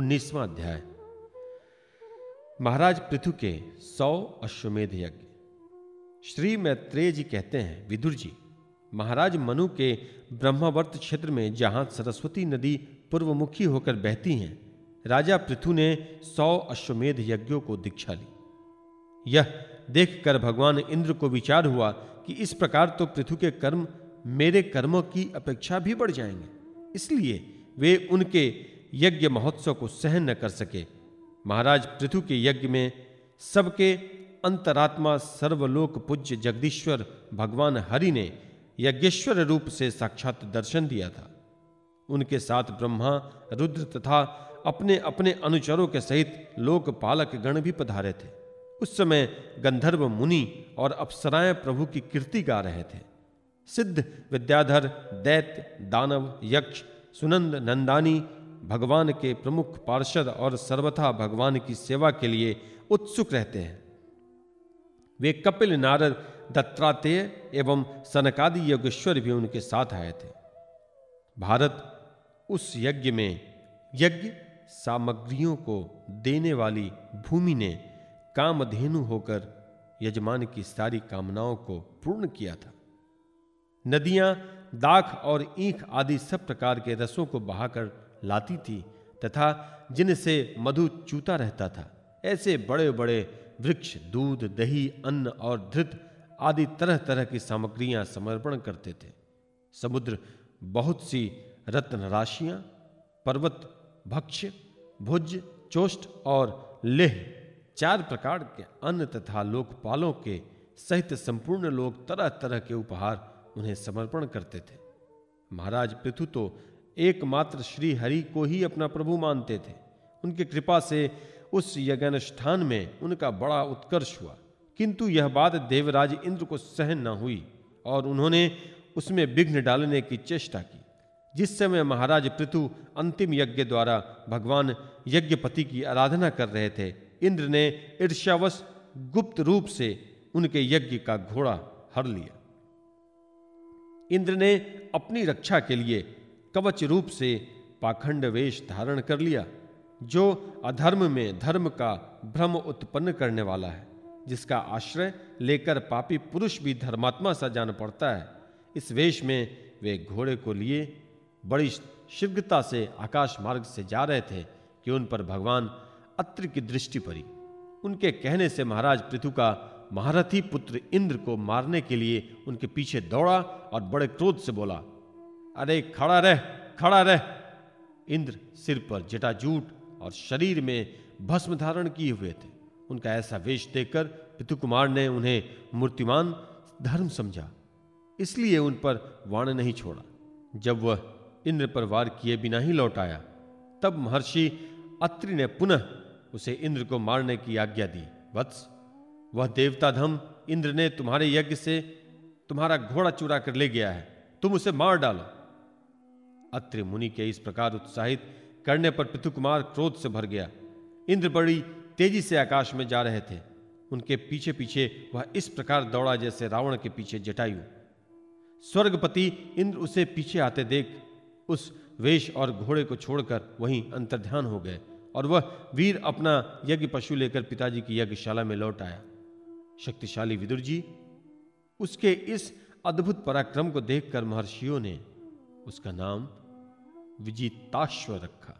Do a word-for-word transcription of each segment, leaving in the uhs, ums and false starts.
उन्नीसवां अध्याय। महाराज पृथु के सौ अश्वमेध यज्ञ। श्री मैत्रेय जी कहते हैं, विदुर जी, महाराज मनु के ब्रह्मावर्त क्षेत्र में जहां सरस्वती नदी पूर्वमुखी होकर बहती हैं, राजा पृथु ने सौ अश्वमेध यज्ञों को दीक्षा ली। यह देखकर भगवान इंद्र को विचार हुआ कि इस प्रकार तो पृथु के कर्म मेरे कर्मों की अपेक्षा भी बढ़ जाएंगे, इसलिए वे उनके यज्ञ महोत्सव को सहन न कर सके। महाराज पृथु के यज्ञ में सबके अंतरात्मा सर्वलोक पूज्य जगदीश्वर भगवान हरि ने यज्ञेश्वर रूप से साक्षात दर्शन दिया था। उनके साथ ब्रह्मा, रुद्र तथा अपने अपने अनुचरों के सहित लोकपालक गण भी पधारे थे। उस समय गंधर्व मुनि और अप्सराएं प्रभु की कीर्ति गा रहे थे। सिद्ध, विद्याधर, दैत्य, दानव, यक्ष, सुनंद, नंदानी भगवान के प्रमुख पार्षद और सर्वथा भगवान की सेवा के लिए उत्सुक रहते हैं। वे कपिल, नारद, दत्तात्रेय एवं सनकादि योगेश्वर भी उनके साथ आए थे। भारत उस यज्ञ में यज्ञ सामग्रियों को देने वाली भूमि ने कामधेनु होकर यजमान की सारी कामनाओं को पूर्ण किया था। नदियां दाख और ईख आदि सब प्रकार के रसों को बहाकर लाती थी तथा जिनसे मधु चूता रहता था, ऐसे बड़े बड़े वृक्ष दूध, दही, अन्न और धृत आदि तरह तरह की सामग्रियां समर्पण करते थे। समुद्र बहुत सी रत्न राशियां, पर्वत भक्ष्य, भुज, चोष्ट और लेह चार प्रकार के अन्न तथा लोकपालों के सहित संपूर्ण लोग तरह तरह के उपहार उन्हें समर्पण करते थे। महाराज पृथु तो एकमात्र श्री हरि को ही अपना प्रभु मानते थे। उनकी कृपा से उस यज्ञानुष्ठान में उनका बड़ा उत्कर्ष हुआ, किंतु यह बात देवराज इंद्र को सहन न हुई और उन्होंने उसमें विघ्न डालने की चेष्टा की। जिस समय महाराज पृथु अंतिम यज्ञ द्वारा भगवान यज्ञपति की आराधना कर रहे थे, इंद्र ने ईर्ष्यावश गुप्त रूप से उनके यज्ञ का घोड़ा हर लिया। इंद्र ने अपनी रक्षा के लिए कवच रूप से पाखंड वेश धारण कर लिया, जो अधर्म में धर्म का भ्रम उत्पन्न करने वाला है, जिसका आश्रय लेकर पापी पुरुष भी धर्मात्मा सा जान पड़ता है। इस वेश में वे घोड़े को लिए बड़ी शीघ्रता से आकाश मार्ग से जा रहे थे कि उन पर भगवान अत्रि की दृष्टि पड़ी। उनके कहने से महाराज पृथु का महारथी पुत्र इंद्र को मारने के लिए उनके पीछे दौड़ा और बड़े क्रोध से बोला, अरे खड़ा रह, खड़ा रह। इंद्र सिर पर जटाजूट और शरीर में भस्म धारण किए हुए थे। उनका ऐसा वेश देखकर पृथु कुमार ने उन्हें मूर्तिमान धर्म समझा, इसलिए उन पर वाण नहीं छोड़ा। जब वह इंद्र पर वार किए बिना ही लौट आया, तब महर्षि अत्रि ने पुनः उसे इंद्र को मारने की आज्ञा दी। वत्स, वह देवताधम इंद्र ने तुम्हारे यज्ञ से तुम्हारा घोड़ा चुरा कर ले गया है, तुम उसे मार डालो। अत्रि मुनि के इस प्रकार उत्साहित करने पर पृथु कुमार क्रोध से भर गया। इंद्र बड़ी तेजी से आकाश में जा रहे थे। उनके पीछे पीछे वह इस प्रकार दौड़ा जैसे रावण के पीछे जटायु। स्वर्गपति इंद्र उसे पीछे आते देख उस वेश और घोड़े को छोड़कर वहीं अंतर्ध्यान हो गए और वह वीर अपना यज्ञ पशु लेकर पिताजी की यज्ञशाला में लौट आया। शक्तिशाली विदुर जी, उसके इस अद्भुत पराक्रम को देखकर महर्षियों ने उसका नाम विजिताश्व रखा।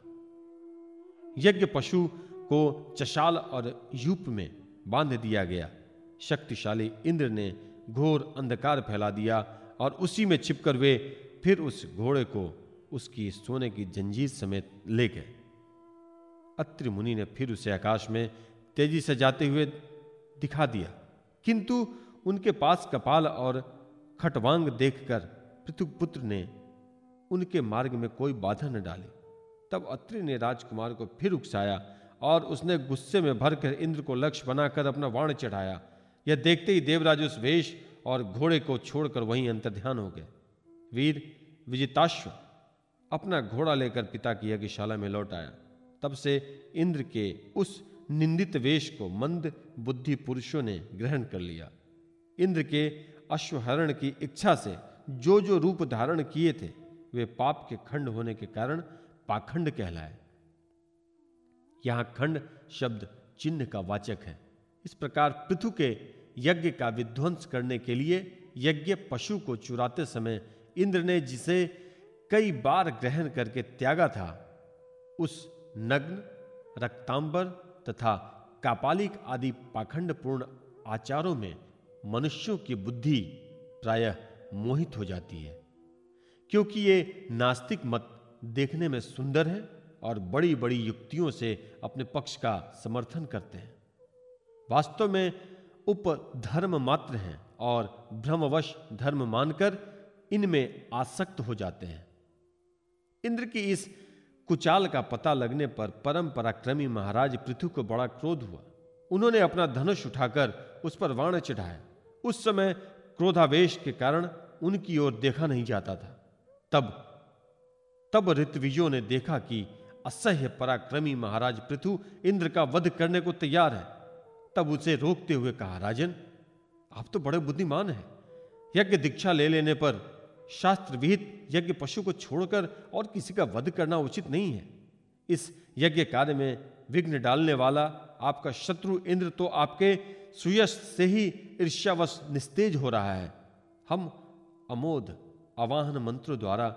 यज्ञ पशु को चशाल और यूप में बांध दिया गया। शक्तिशाली इंद्र ने घोर अंधकार फैला दिया और उसी में छिपकर वे फिर उस घोड़े को उसकी सोने की जंजीर समेत ले गए। अत्रि मुनि ने फिर उसे आकाश में तेजी से जाते हुए दिखा दिया, किंतु उनके पास कपाल और खटवांग देखकर पृथुपुत्र ने उनके मार्ग में कोई बाधा न डाली। तब अत्रि ने राजकुमार को फिर उकसाया और उसने गुस्से में भरकर इंद्र को लक्ष्य बनाकर अपना वाण चढ़ाया। यह देखते ही देवराज उस वेश और घोड़े को छोड़कर वहीं अंतर्ध्यान हो गए। वीर विजिताश्व अपना घोड़ा लेकर पिता की यज्ञशाला में लौट आया। तब से इंद्र के उस निंदित वेश को मंद बुद्धि पुरुषों ने ग्रहण कर लिया। इंद्र के अश्वहरण की इच्छा से जो जो रूप धारण किए थे, वे पाप के खंड होने के कारण पाखंड कहलाए। यहां खंड शब्द चिन्ह का वाचक है। इस प्रकार पृथु के यज्ञ का विध्वंस करने के लिए यज्ञ पशु को चुराते समय इंद्र ने जिसे कई बार ग्रहण करके त्यागा था, उस नग्न, रक्तांबर तथा कापालिक आदि पाखंडपूर्ण आचारों में मनुष्यों की बुद्धि प्रायः मोहित हो जाती है, क्योंकि ये नास्तिक मत देखने में सुंदर है और बड़ी बड़ी युक्तियों से अपने पक्ष का समर्थन करते हैं, वास्तव में उपधर्म मात्र हैं और भ्रमवश धर्म मानकर इनमें आसक्त हो जाते हैं। इंद्र की इस कुचाल का पता लगने पर परम पराक्रमी महाराज पृथु को बड़ा क्रोध हुआ। उन्होंने अपना धनुष उठाकर उस पर बाण चढ़ाया। उस समय क्रोधावेश के कारण उनकी ओर देखा नहीं जाता था। तब तब ऋत्विजों ने देखा कि असह्य पराक्रमी महाराज पृथु इंद्र का वध करने को तैयार है। तब उसे रोकते हुए कहा, राजन, आप तो बड़े बुद्धिमान हैं। यज्ञ दीक्षा ले लेने पर शास्त्र विहित यज्ञ पशु को छोड़कर और किसी का वध करना उचित नहीं है। इस यज्ञ कार्य में विघ्न डालने वाला आपका शत्रु इंद्र तो आपके सुयश से ही ईर्ष्यावश निस्तेज हो रहा है। हम अमोद आवाहन मंत्र द्वारा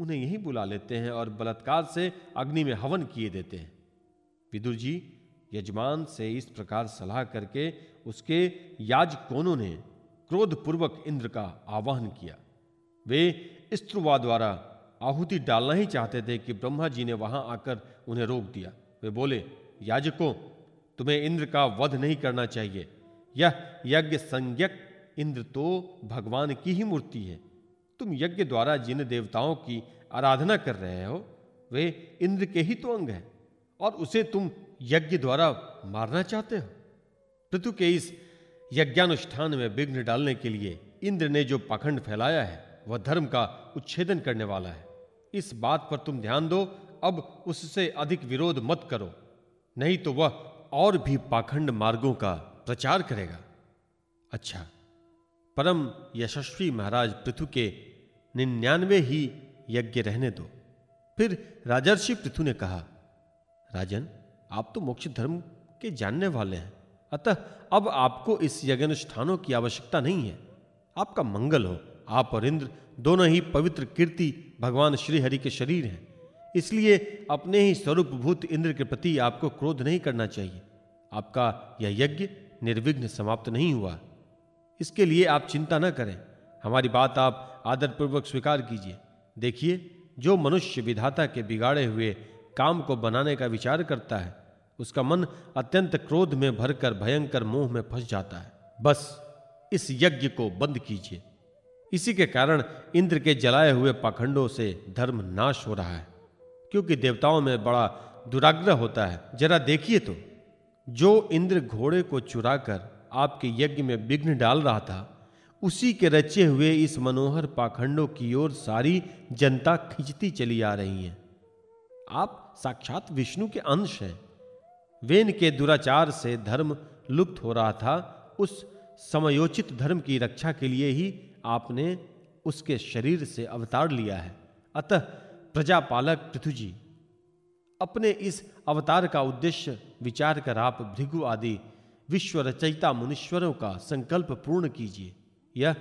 उन्हें यहीं बुला लेते हैं और बलात्कार से अग्नि में हवन किए देते हैं। विदुर जी, यजमान से इस प्रकार सलाह करके उसके याजकोनों ने क्रोधपूर्वक इंद्र का आवाहन किया। वे स्त्रुवा द्वारा आहुति डालना ही चाहते थे कि ब्रह्मा जी ने वहां आकर उन्हें रोक दिया। वे बोले, याजकों, तुम्हें इंद्र का वध नहीं करना चाहिए। यह यज्ञ संज्ञक इंद्र तो भगवान की ही मूर्ति है। तुम यज्ञ द्वारा जिन देवताओं की आराधना कर रहे हो वे इंद्र के ही तो अंग हैं और उसे तुम यज्ञ द्वारा मारना चाहते हो। पृथु के इस यज्ञानुष्ठान में विघ्न डालने के लिए इंद्र ने जो पाखंड फैलाया है वह धर्म का उच्छेदन करने वाला है। इस बात पर तुम ध्यान दो। अब उससे अधिक विरोध मत करो, नहीं तो वह और भी पाखंड मार्गों का प्रचार करेगा। अच्छा, परम यशस्वी महाराज पृथु के निन्यानवे ही यज्ञ रहने दो। फिर राजर्षि पृथु ने कहा, राजन, आप तो मोक्ष धर्म के जानने वाले हैं, अतः अब आपको इस यज्ञानुष्ठानों की आवश्यकता नहीं है। आपका मंगल हो। आप और इंद्र दोनों ही पवित्र कीर्ति भगवान श्रीहरि के शरीर हैं, इसलिए अपने ही स्वरूपभूत इंद्र के प्रति आपको क्रोध नहीं करना चाहिए। आपका यह यज्ञ निर्विघ्न समाप्त नहीं हुआ, इसके लिए आप चिंता न करें। हमारी बात आप आदरपूर्वक स्वीकार कीजिए। देखिए, जो मनुष्य विधाता के बिगाड़े हुए काम को बनाने का विचार करता है उसका मन अत्यंत क्रोध में भरकर भयंकर मोह में फंस जाता है। बस इस यज्ञ को बंद कीजिए। इसी के कारण इंद्र के जलाए हुए पाखंडों से धर्म नाश हो रहा है, क्योंकि देवताओं में बड़ा दुराग्रह होता है। जरा देखिए तो, जो इंद्र घोड़े को चुराकर आपके यज्ञ में विघ्न डाल रहा था, उसी के रचे हुए इस मनोहर पाखंडों की ओर सारी जनता खिंचती चली आ रही है। आप साक्षात विष्णु के अंश हैं। वेन के दुराचार से धर्म लुप्त हो रहा था, उस समयोचित धर्म की रक्षा के लिए ही आपने उसके शरीर से अवतार लिया है। अतः प्रजापालक पृथु जी, अपने इस अवतार का उद्देश्य विचार कर आप भृगु आदि विश्व रचयिता मुनीश्वरों का संकल्प पूर्ण कीजिए। यह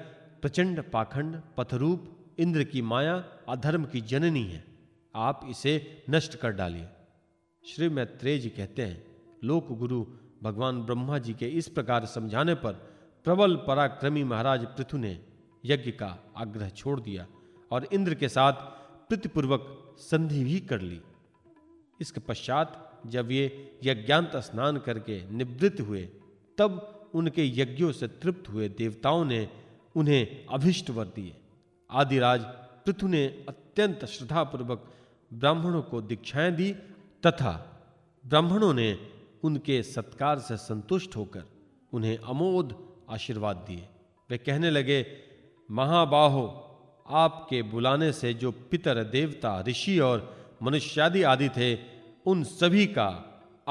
प्रचंड पाखंड पथरूप इंद्र की माया अधर्म की जननी है, आप इसे नष्ट कर डालिए। श्री मैत्रेय जी कहते हैं, लोक गुरु भगवान ब्रह्मा जी के इस प्रकार समझाने पर प्रबल पराक्रमी महाराज पृथु ने यज्ञ का आग्रह छोड़ दिया और इंद्र के साथ प्रीतिपूर्वक संधि भी कर ली। इसके पश्चात जब ये यज्ञांत स्नान करके निवृत्त हुए, तब उनके यज्ञों से तृप्त हुए देवताओं ने उन्हें अभिष्ट वर दिए। आदिराज पृथु ने अत्यंत श्रद्धापूर्वक ब्राह्मणों को दीक्षाएं दी तथा ब्राह्मणों ने उनके सत्कार से संतुष्ट होकर उन्हें अमोद आशीर्वाद दिए। वे कहने लगे, महाबाहो, आपके बुलाने से जो पितर देवता, ऋषि और मनुष्यादि आदि थे, उन सभी का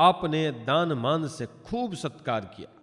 आपने दान मान से खूब सत्कार किया।